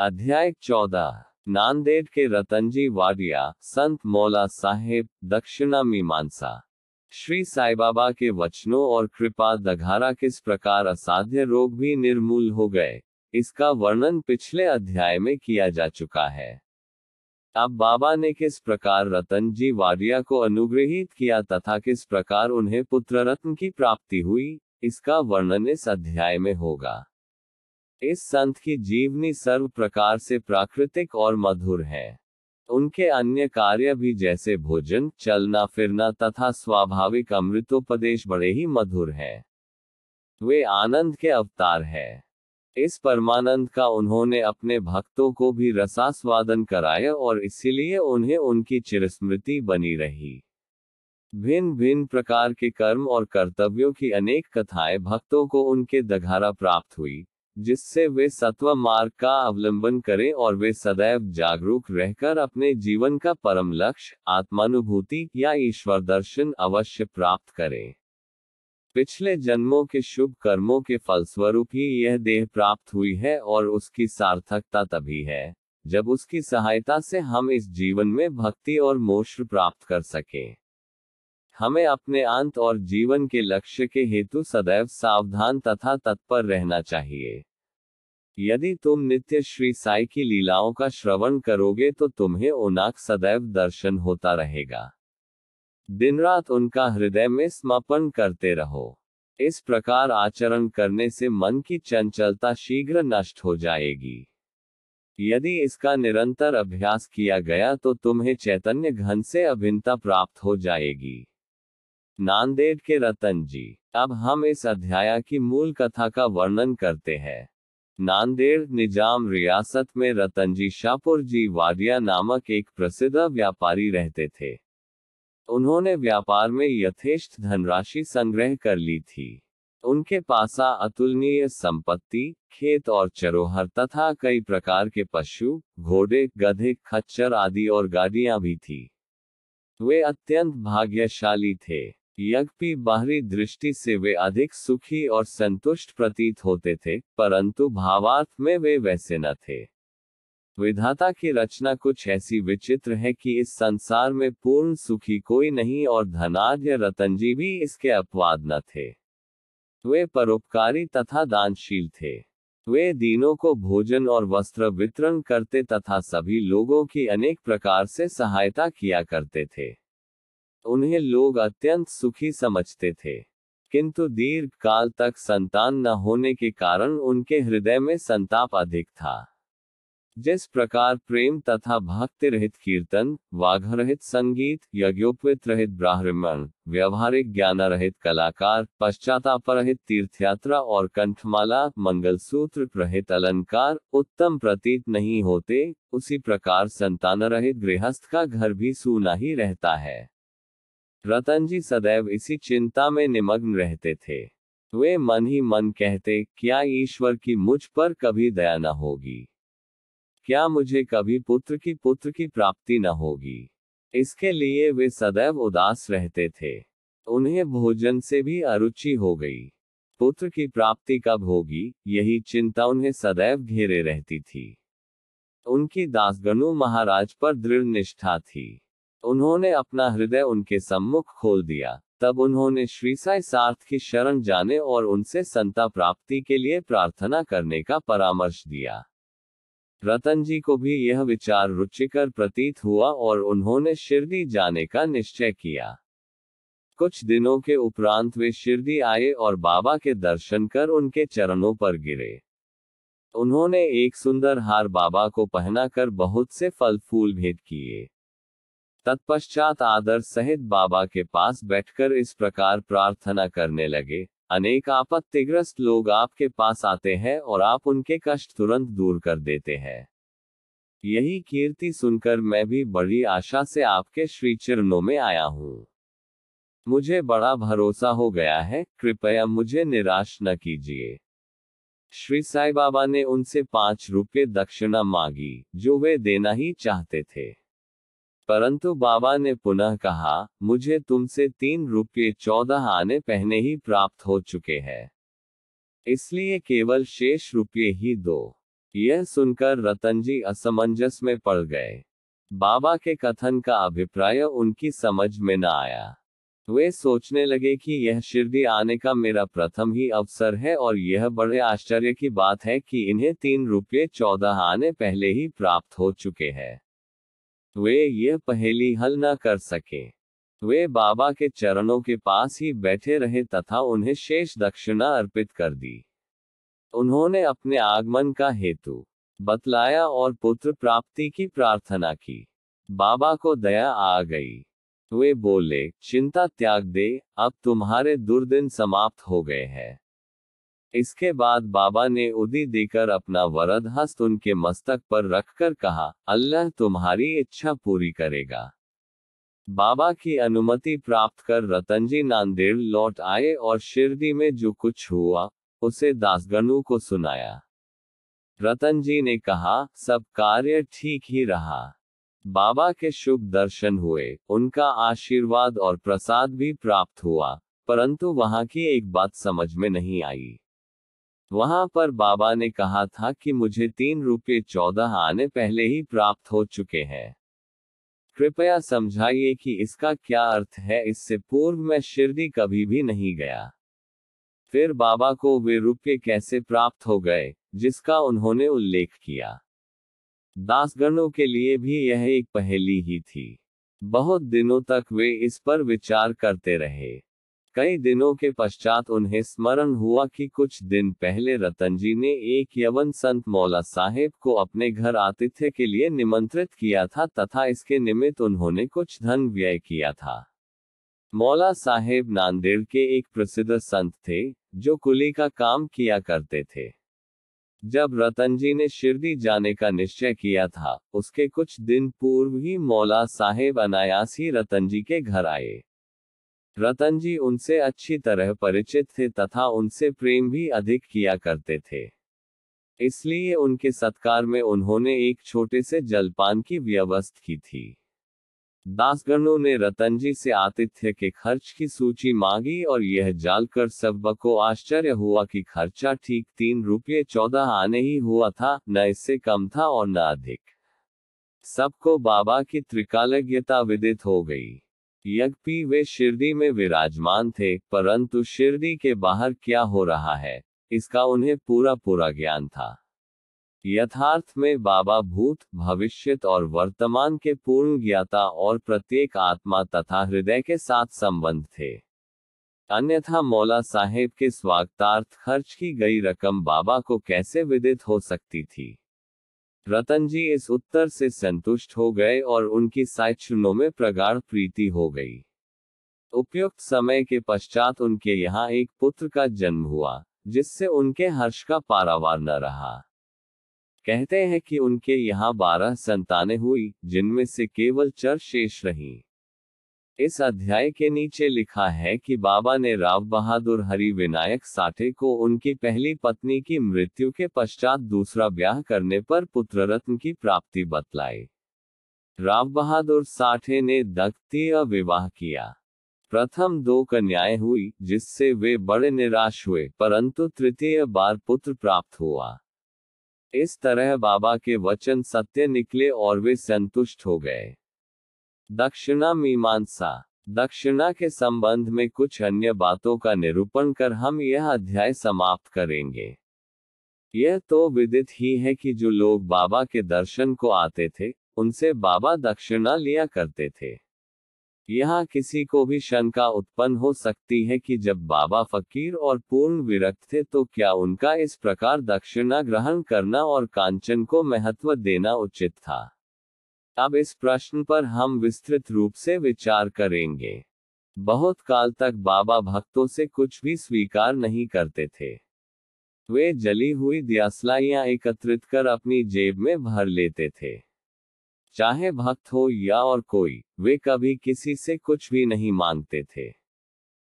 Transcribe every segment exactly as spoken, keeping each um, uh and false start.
अध्याय चौदह। नांदेड के रतनजी वाडिया संत मौला साहेब दक्षिणा मीमांसा। श्री साई बाबा के वचनों और कृपा दघारा किस प्रकार असाध्य रोग भी निर्मूल हो गए, इसका वर्णन पिछले अध्याय में किया जा चुका है। अब बाबा ने किस प्रकार रतनजी वाडिया को अनुग्रहित किया तथा किस प्रकार उन्हें पुत्र रत्न की प्राप्ति हुई, इसका वर्णन इस अध्याय में होगा। इस संत की जीवनी सर्व प्रकार से प्राकृतिक और मधुर है। उनके अन्य कार्य भी जैसे भोजन, चलना फिरना तथा स्वाभाविक अमृतोपदेश बड़े ही मधुर हैं। वे आनंद के अवतार हैं। इस परमानंद का उन्होंने अपने भक्तों को भी रसास्वादन कराया और इसीलिए उन्हें उनकी चिरस्मृति बनी रही। भिन्न भिन्न प्रकार के कर्म और कर्तव्यों की अनेक कथाएं भक्तों को उनके दघारा प्राप्त हुई, जिससे वे सत्व मार्ग का अवलंबन करें और वे सदैव जागरूक रहकर अपने जीवन का परम लक्ष्य आत्मानुभूति या ईश्वर दर्शन अवश्य प्राप्त करें। पिछले जन्मों के शुभ कर्मों के फलस्वरूप ही यह देह प्राप्त हुई है और उसकी सार्थकता तभी है जब उसकी सहायता से हम इस जीवन में भक्ति और मोक्ष प्राप्त कर सकें। हमें अपने अंत और जीवन के लक्ष्य के हेतु सदैव सावधान तथा तत्पर रहना चाहिए। यदि तुम नित्य श्री साई की लीलाओं का श्रवण करोगे तो तुम्हें उनका सदैव दर्शन होता रहेगा। दिन रात उनका हृदय में समर्पण करते रहो। इस प्रकार आचरण करने से मन की चंचलता शीघ्र नष्ट हो जाएगी। यदि इसका निरंतर अभ्यास किया गया तो तुम्हें चैतन्य घन से अभिन्नता प्राप्त हो जाएगी। नांदेड के रतन जी। अब हम इस अध्याय की मूल कथा का वर्णन करते हैं। नांदेड़ निजाम रियासत में रतनजी शाहपुर जी वाडिया नामक एक प्रसिद्ध व्यापारी रहते थे। उन्होंने व्यापार में यथेष्ट धनराशि संग्रह कर ली थी। उनके पास अतुलनीय संपत्ति, खेत और चरोहर तथा कई प्रकार के पशु, घोड़े, गधे, खच्चर आदि और गाड़ियां भी थी। वे अत्यंत भाग्यशाली थे। यद्यपि बाहरी दृष्टि से वे अधिक सुखी और संतुष्ट प्रतीत होते थे, परंतु भावार्थ में वे वैसे न थे। विधाता की रचना कुछ ऐसी विचित्र है कि इस संसार में पूर्ण सुखी कोई नहीं और धनाढ्य रतनजी भी इसके अपवाद न थे। वे परोपकारी तथा दानशील थे। वे दीनों को भोजन और वस्त्र वितरण करते तथा सभी लोगों की अनेक प्रकार से सहायता किया करते थे। उन्हें लोग अत्यंत सुखी समझते थे, किंतु दीर्घ काल तक संतान न होने के कारण उनके हृदय में संताप अधिक था। जिस प्रकार प्रेम तथा भक्ति रहित कीर्तन, वाघरहित संगीत, यज्ञोपवित रहित ब्राह्मण, व्यवहारिक ज्ञान रहित कलाकार, पश्चाताप रहित तीर्थयात्रा और कंठमाला, मंगलसूत्र रहित अलंकार उत्तम प्रतीत नहीं होते, उसी प्रकार संतान रहित गृहस्थ का घर भी सूना ही रहता है। रतनजी सदैव इसी चिंता में निमग्न रहते थे। वे मन ही मन कहते, क्या ईश्वर की मुझ पर कभी दया न होगी? क्या मुझे कभी पुत्र की पुत्र की प्राप्ति न होगी? इसके लिए वे सदैव उदास रहते थे। उन्हें भोजन से भी अरुचि हो गई। पुत्र की प्राप्ति कब होगी, यही चिंता उन्हें सदैव घेरे रहती थी। उनकी दासगणु महाराज पर दृढ़ निष्ठा थी। उन्होंने अपना हृदय उनके सम्मुख खोल दिया। तब उन्होंने श्री साई सार्थ की शरण जाने और उनसे संता प्राप्ति के लिए प्रार्थना करने का परामर्श दिया। रतनजी को भी यह विचार रुचिकर प्रतीत हुआ और उन्होंने शिरडी जाने का निश्चय किया। कुछ दिनों के उपरांत वे शिरडी आए और बाबा के दर्शन कर उनके चरणों पर गिरे। उन्होंने एक सुंदर हार बाबा को पहनाकर बहुत से फल फूल भेंट किए। तत्पश्चात आदर सहित बाबा के पास बैठकर इस प्रकार प्रार्थना करने लगे, अनेक आपत्तिग्रस्त लोग आपके पास आते हैं और आप उनके कष्ट तुरंत दूर कर देते हैं। यही कीर्ति सुनकर मैं भी बड़ी आशा से आपके श्री चरणों में आया हूँ। मुझे बड़ा भरोसा हो गया है, कृपया मुझे निराश न कीजिए। श्री साई बाबा ने उनसे पांच रुपये दक्षिणा मांगी, जो वे देना ही चाहते थे, परंतु बाबा ने पुनः कहा, मुझे तुमसे तीन रुपये चौदह आने पहले ही प्राप्त हो चुके हैं, इसलिए केवल शेष रुपये ही दो। यह सुनकर रतनजी असमंजस में पड़ गए। बाबा के कथन का अभिप्राय उनकी समझ में न आया। वे सोचने लगे कि यह शिरडी आने का मेरा प्रथम ही अवसर है और यह बड़े आश्चर्य की बात है कि इन्हें तीन रुपये चौदह आने पहले ही प्राप्त हो चुके हैं। वे यह पहेली हल न कर सके। वे बाबा के चरणों के पास ही बैठे रहे तथा उन्हें शेष दक्षिणा अर्पित कर दी। उन्होंने अपने आगमन का हेतु बतलाया और पुत्र प्राप्ति की प्रार्थना की। बाबा को दया आ गई। वे बोले, चिंता त्याग दे, अब तुम्हारे दुर्दिन समाप्त हो गए हैं। इसके बाद बाबा ने उदी देकर अपना वरद हस्त उनके मस्तक पर रखकर कहा, अल्लाह तुम्हारी इच्छा पूरी करेगा। बाबा की अनुमति प्राप्त कर रतनजी नांदेड़ लौट आए और शिरडी में जो कुछ हुआ उसे दासगणों को सुनाया। रतनजी ने कहा, सब कार्य ठीक ही रहा। बाबा के शुभ दर्शन हुए, उनका आशीर्वाद और प्रसाद भी प्राप्त हुआ, परंतु वहां की एक बात समझ में नहीं आई। वहां पर बाबा ने कहा था कि मुझे तीन रुपये चौदह आने पहले ही प्राप्त हो चुके हैं। कृपया समझाइए कि इसका क्या अर्थ है। इससे पूर्व मैं शिरडी कभी भी नहीं गया। फिर बाबा को वे रुपये कैसे प्राप्त हो गए जिसका उन्होंने उल्लेख किया। दासगणों के लिए भी यह एक पहेली ही थी। बहुत दिनों तक वे इस पर विचार करते रहे। कई दिनों के पश्चात उन्हें स्मरण हुआ कि कुछ दिन पहले रतनजी ने एक यवन संत मौला साहेब को अपने घर आतिथ्य के लिए निमंत्रित किया था तथा इसके निमित्त उन्होंने कुछ धन व्यय किया था। मौला साहेब नांदेड़ के एक प्रसिद्ध संत थे जो कुली का काम किया करते थे। जब रतनजी ने शिरडी जाने का निश्चय किया था, उसके कुछ दिन पूर्व ही मौला साहेब अनायास ही रतनजी के घर आए। रतनजी उनसे अच्छी तरह परिचित थे तथा उनसे प्रेम भी अधिक किया करते थे। इसलिए उनके सत्कार में उन्होंने एक छोटे से जलपान की व्यवस्था की थी। दासगणों ने रतनजी से आतिथ्य के खर्च की सूची मांगी और यह जानकर सबको आश्चर्य हुआ कि खर्चा ठीक तीन रुपये चौदह आने ही हुआ था, न इससे कम था और न अधिक। सबको बाबा की त्रिकालज्ञता विदित हो गई। यद्यपि वे शिरडी में विराजमान थे, परंतु शिरडी के बाहर क्या हो रहा है इसका उन्हें पूरा पूरा ज्ञान था। यथार्थ में बाबा भूत, भविष्य और वर्तमान के पूर्ण ज्ञाता और प्रत्येक आत्मा तथा हृदय के साथ संबंध थे। अन्यथा मौला साहेब के स्वागतार्थ खर्च की गई रकम बाबा को कैसे विदित हो सकती थी। रतनजी इस उत्तर से संतुष्ट हो गए और उनकी साक्षिणों में प्रगाढ़ प्रीति हो गई। उपयुक्त समय के पश्चात उनके यहाँ एक पुत्र का जन्म हुआ जिससे उनके हर्ष का पारावार न रहा। कहते हैं कि उनके यहाँ बारह संतानें हुई जिनमें से केवल चार शेष रहीं। इस अध्याय के नीचे लिखा है कि बाबा ने राव बहादुर हरिविनायक साठे को उनकी पहली पत्नी की मृत्यु के पश्चात दूसरा ब्याह करने पर पुत्र रत्न की प्राप्ति बतलाई। राव बहादुर साठे ने द्वितीय विवाह किया। प्रथम दो कन्याएं हुई जिससे वे बड़े निराश हुए, परंतु तृतीय बार पुत्र प्राप्त हुआ। इस तरह बाबा के वचन सत्य निकले और वे संतुष्ट हो गए। दक्षिणा मीमांसा। दक्षिणा के संबंध में कुछ अन्य बातों का निरूपण कर हम यह अध्याय समाप्त करेंगे। यह तो विदित ही है कि जो लोग बाबा के दर्शन को आते थे उनसे बाबा दक्षिणा लिया करते थे। यहाँ किसी को भी शंका उत्पन्न हो सकती है कि जब बाबा फकीर और पूर्ण विरक्त थे तो क्या उनका इस प्रकार दक्षिणा ग्रहण करना और कांचन को महत्व देना उचित था। अब इस प्रश्न पर हम विस्तृत रूप से विचार करेंगे। बहुत काल तक बाबा भक्तों से कुछ भी स्वीकार नहीं करते थे। वे जली हुई दियासलाइयां एकत्रित कर अपनी जेब में भर लेते थे। चाहे भक्त हो या और कोई, वे कभी किसी से कुछ भी नहीं मांगते थे।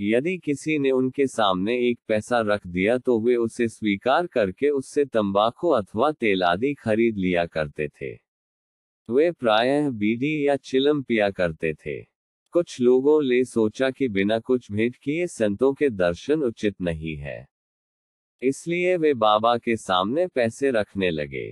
यदि किसी ने उनके सामने एक पैसा रख दिया तो वे उसे स्वीकार करके उससे तंबाकू अथवा तेल आदि खरीद लिया करते थे। वे प्रायः बीड़ी या चिलम पिया करते थे। कुछ लोगों ने सोचा कि बिना कुछ भेंट किए संतों के दर्शन उचित नहीं है। इसलिए वे बाबा के सामने पैसे रखने लगे।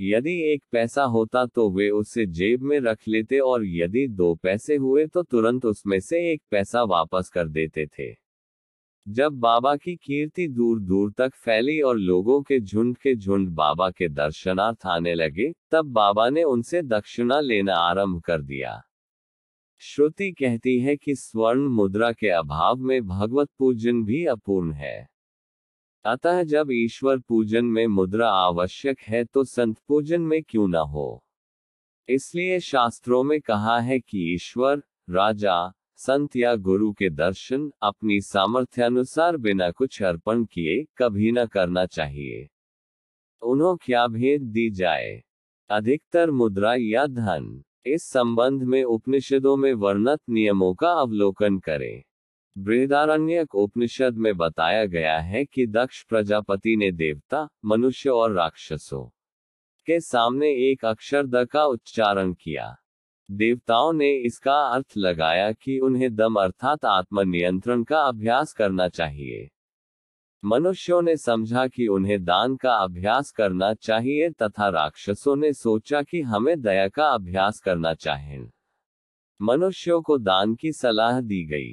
यदि एक पैसा होता तो वे उसे जेब में रख लेते और यदि दो पैसे हुए तो तुरंत उसमें से एक पैसा वापस कर देते थे। जब बाबा की कीर्ति दूर दूर तक फैली और लोगों के झुंड के झुंड बाबा के दर्शनार्थ आने लगे, तब बाबा ने उनसे दक्षिणा लेना आरंभ कर दिया। श्रुति कहती है कि स्वर्ण मुद्रा के अभाव में भगवत पूजन भी अपूर्ण है। अतः जब ईश्वर पूजन में मुद्रा आवश्यक है तो संत पूजन में क्यों न हो। इसलिए शास्त्रों में कहा है कि ईश्वर, राजा, संत या गुरु के दर्शन अपनी सामर्थ्यानुसार बिना कुछ अर्पण किए कभी न करना चाहिए। उन्हों क्या भेंट दी जाए, अधिकतर मुद्रा या धन। इस संबंध में उपनिषदों में वर्णित नियमों का अवलोकन करें। बृहदारण्यक उपनिषद में बताया गया है कि दक्ष प्रजापति ने देवता, मनुष्य और राक्षसों के सामने एक अक्षर द का उच्चारण किया। देवताओं ने इसका अर्थ लगाया कि उन्हें दम अर्थात आत्मनियंत्रण का अभ्यास करना चाहिए। मनुष्यों ने समझा कि उन्हें दान का अभ्यास करना चाहिए तथा राक्षसों ने सोचा कि हमें दया का अभ्यास करना चाहिए। मनुष्यों को दान की सलाह दी गई।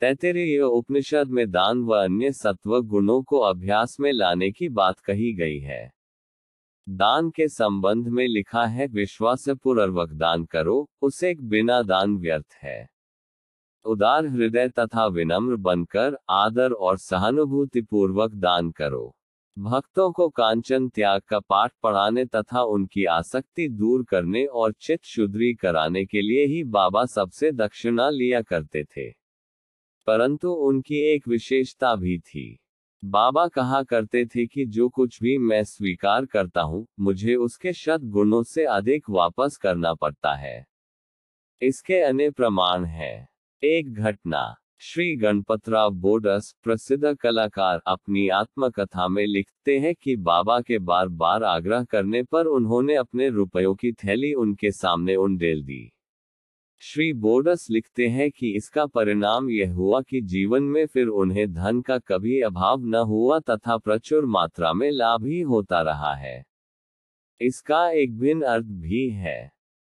तैतरेय उपनिषद में दान व अन्य सत्व गुणों को अभ्यास में लाने की बात कही गई है। दान के संबंध में लिखा है, विश्वासपूर्वक दान करो, उसे बिना दान व्यर्थ है। उदार हृदय तथा विनम्र बनकर आदर और सहानुभूति पूर्वक दान करो। भक्तों को कांचन त्याग का पाठ पढ़ाने तथा उनकी आसक्ति दूर करने और चित्त शुद्धि कराने के लिए ही बाबा सबसे दक्षिणा लिया करते थे। परंतु उनकी एक विशेषता भी थी। बाबा कहा करते थे कि जो कुछ भी मैं स्वीकार करता हूँ, मुझे उसके शत गुणों से अधिक वापस करना पड़ता है। इसके अनेक प्रमाण हैं। एक घटना, श्री गणपतराव बोडस, प्रसिद्ध कलाकार, अपनी आत्मकथा में लिखते हैं कि बाबा के बार बार आग्रह करने पर उन्होंने अपने रुपयों की थैली उनके सामने उंडेल दी। श्री बोडस लिखते हैं कि इसका परिणाम यह हुआ कि जीवन में फिर उन्हें धन का कभी अभाव न हुआ तथा प्रचुर मात्रा में लाभ ही होता रहा है। इसका एक भिन्न अर्थ भी है।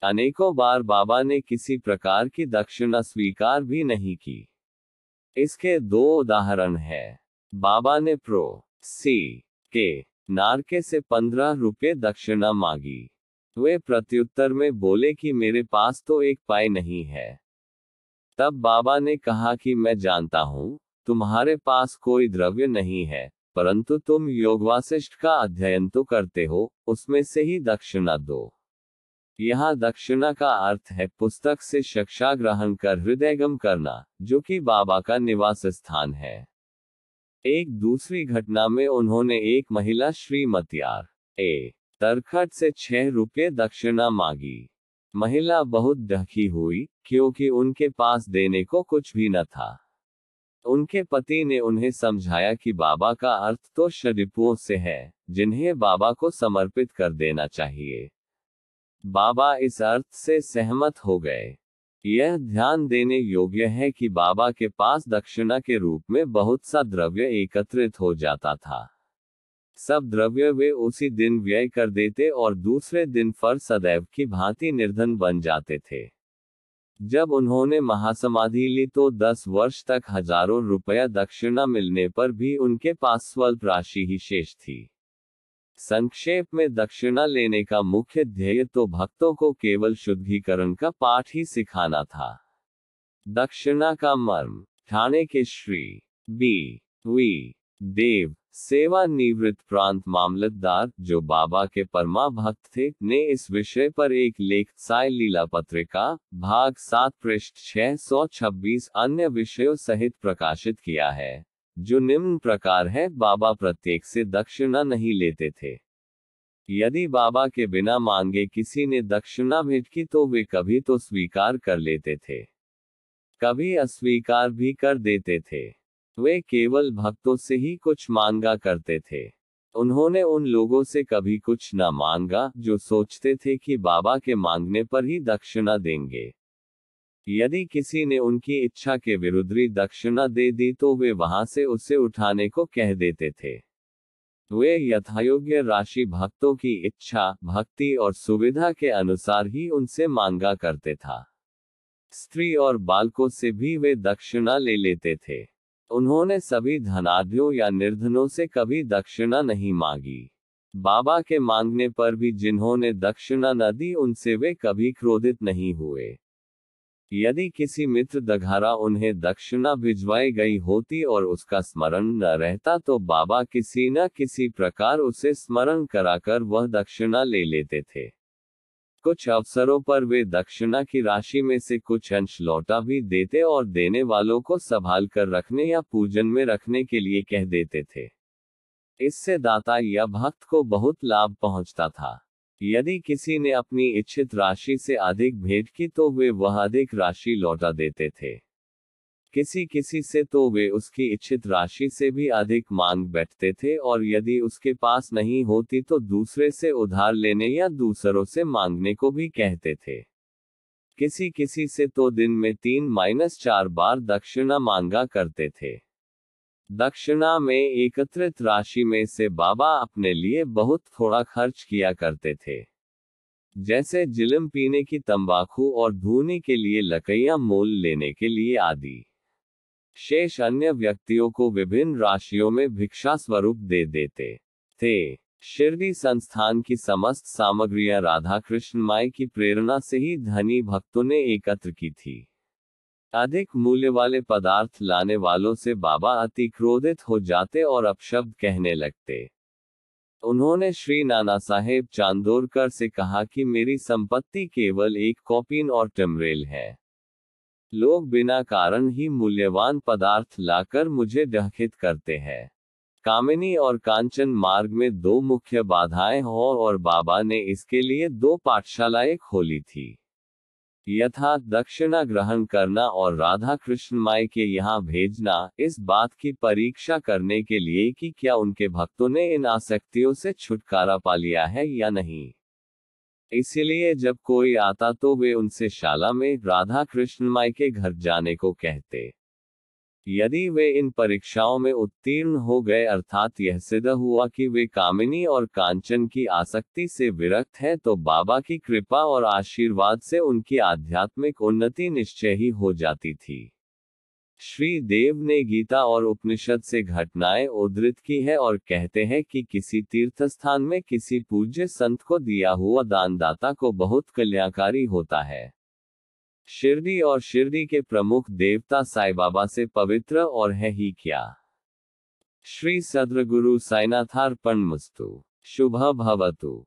अनेकों बार बाबा ने किसी प्रकार की दक्षिणा स्वीकार भी नहीं की। इसके दो उदाहरण हैं। बाबा ने प्रो सी के नारके से पंद्रह रुपये दक्षिणा मांगी। वे प्रत्युत्तर में बोले कि मेरे पास तो एक पाई नहीं है। तब बाबा ने कहा कि मैं जानता हूँ तुम्हारे पास कोई द्रव्य नहीं है, परंतु तुम योगवासिष्ठ का अध्ययन तो करते हो, उसमें से ही दक्षिणा दो। यहाँ दक्षिणा का अर्थ है पुस्तक से शिक्षा ग्रहण कर हृदयगम करना, जो कि बाबा का निवास स्थान है। एक दूसरी घटना में उन्होंने एक महिला श्रीमतियार ए तरखट से छह रुपये दक्षिणा मांगी। महिला बहुत दुखी हुई क्योंकि उनके पास देने को कुछ भी न था। उनके पति ने उन्हें समझाया कि बाबा का अर्थ तो शरीफों से है, जिन्हें बाबा को समर्पित कर देना चाहिए। बाबा इस अर्थ से सहमत हो गए। यह ध्यान देने योग्य है कि बाबा के पास दक्षिणा के रूप में बहुत सा द्रव्य एकत्रित हो जाता था। सब द्रव्य वे उसी दिन व्यय कर देते और दूसरे दिन फर सदैव की भांति निर्धन बन जाते थे। जब उन्होंने महासमाधि ली तो दस वर्ष तक हजारों रुपया दक्षिणा मिलने पर भी उनके पास स्वल्प राशि ही शेष थी। संक्षेप में दक्षिणा लेने का मुख्य ध्येय तो भक्तों को केवल शुद्धिकरण का पाठ ही सिखाना था। दक्षिणा का मर्म ठाणे के श्री बी वी देव सेवानिवृत्त प्रांत मामलतदार, जो बाबा के परमा भक्त थे, ने इस विषय पर एक लेख साई लीला पत्रिका भाग सात पृष्ठ छह सौ छब्बीस अन्य विषयों सहित प्रकाशित किया है, जो निम्न प्रकार है। बाबा प्रत्येक से दक्षिणा नहीं लेते थे। यदि बाबा के बिना मांगे किसी ने दक्षिणा भेंट की तो वे कभी तो स्वीकार कर लेते थे, कभी अस्वीकार भी कर देते थे। वे केवल भक्तों से ही कुछ मांगा करते थे। उन्होंने उन लोगों से कभी कुछ न मांगा जो सोचते थे कि बाबा के मांगने पर ही दक्षिणा देंगे। यदि किसी ने उनकी इच्छा के विरुद्ध दक्षिणा दे दी तो वे वहां से उसे उठाने को कह देते थे। वे यथायोग्य राशि भक्तों की इच्छा, भक्ति और सुविधा के अनुसार ही उनसे मांगा करते था। स्त्री और बालकों से भी वे दक्षिणा ले लेते थे। उन्होंने सभी धनाढ्यों या निर्धनों से कभी दक्षिणा नहीं मांगी। बाबा के मांगने पर भी जिन्होंने दक्षिणा न दी उनसे वे कभी क्रोधित नहीं हुए। यदि किसी मित्र दघारा उन्हें दक्षिणा भिजवाई गई होती और उसका स्मरण न रहता तो बाबा किसी न किसी प्रकार उसे स्मरण कराकर वह दक्षिणा ले लेते थे। कुछ अवसरों पर वे दक्षिणा की राशि में से कुछ अंश लौटा भी देते और देने वालों को संभाल कर रखने या पूजन में रखने के लिए कह देते थे। इससे दाता या भक्त को बहुत लाभ पहुंचता था। यदि किसी ने अपनी इच्छित राशि से अधिक भेंट की तो वे वह अधिक राशि लौटा देते थे। किसी किसी से तो वे उसकी इच्छित राशि से भी अधिक मांग बैठते थे और यदि उसके पास नहीं होती तो दूसरे से उधार लेने या दूसरों से मांगने को भी कहते थे। किसी किसी से तो दिन में तीन माइनस चार बार दक्षिणा मांगा करते थे। दक्षिणा में एकत्रित राशि में से बाबा अपने लिए बहुत थोड़ा खर्च किया करते थे। जैसे जिलम पीने की, तंबाकू और धूने के लिए लकड़ियां मोल लेने के लिए आदि। शेष अन्य व्यक्तियों को विभिन्न राशियों में भिक्षा स्वरूप दे देते थे। शिरडी संस्थान की समस्त सामग्रियां राधा कृष्ण माई की प्रेरणा से ही धनी भक्तों ने एकत्र की थी। अधिक मूल्य वाले पदार्थ लाने वालों से बाबा अति क्रोधित हो जाते और अपशब्द कहने लगते। उन्होंने श्री नाना साहेब चांदोरकर से कहा कि मेरी संपत्ति केवल एक कॉपिन और टमरेल है। लोग बिना कारण ही मूल्यवान पदार्थ लाकर मुझे डहकित करते हैं। कामिनी और कांचन मार्ग में दो मुख्य बाधाएं हो और बाबा ने इसके लिए दो पाठशालाएं खोली थी, यथा दक्षिणा ग्रहण करना और राधा कृष्ण माई के यहाँ भेजना, इस बात की परीक्षा करने के लिए कि क्या उनके भक्तों ने इन आसक्तियों से छुटकारा पा लिया है या नहीं। इसलिए जब कोई आता तो वे उनसे शाला में राधा कृष्ण माई के घर जाने को कहते। यदि वे इन परीक्षाओं में उत्तीर्ण हो गए अर्थात यह सिद्ध हुआ कि वे कामिनी और कांचन की आसक्ति से विरक्त हैं तो बाबा की कृपा और आशीर्वाद से उनकी आध्यात्मिक उन्नति निश्चय ही हो जाती थी। श्री देव ने गीता और उपनिषद से घटनाएं उद्धृत की है और कहते हैं कि किसी तीर्थस्थान में किसी पूज्य संत को दिया हुआ दानदाता को बहुत कल्याणकारी होता है। शिरडी और शिरडी के प्रमुख देवता साई बाबा से पवित्र और है ही क्या। श्री सद्र गुरु साईनाथार्पणमस्तु। शुभ भवतु।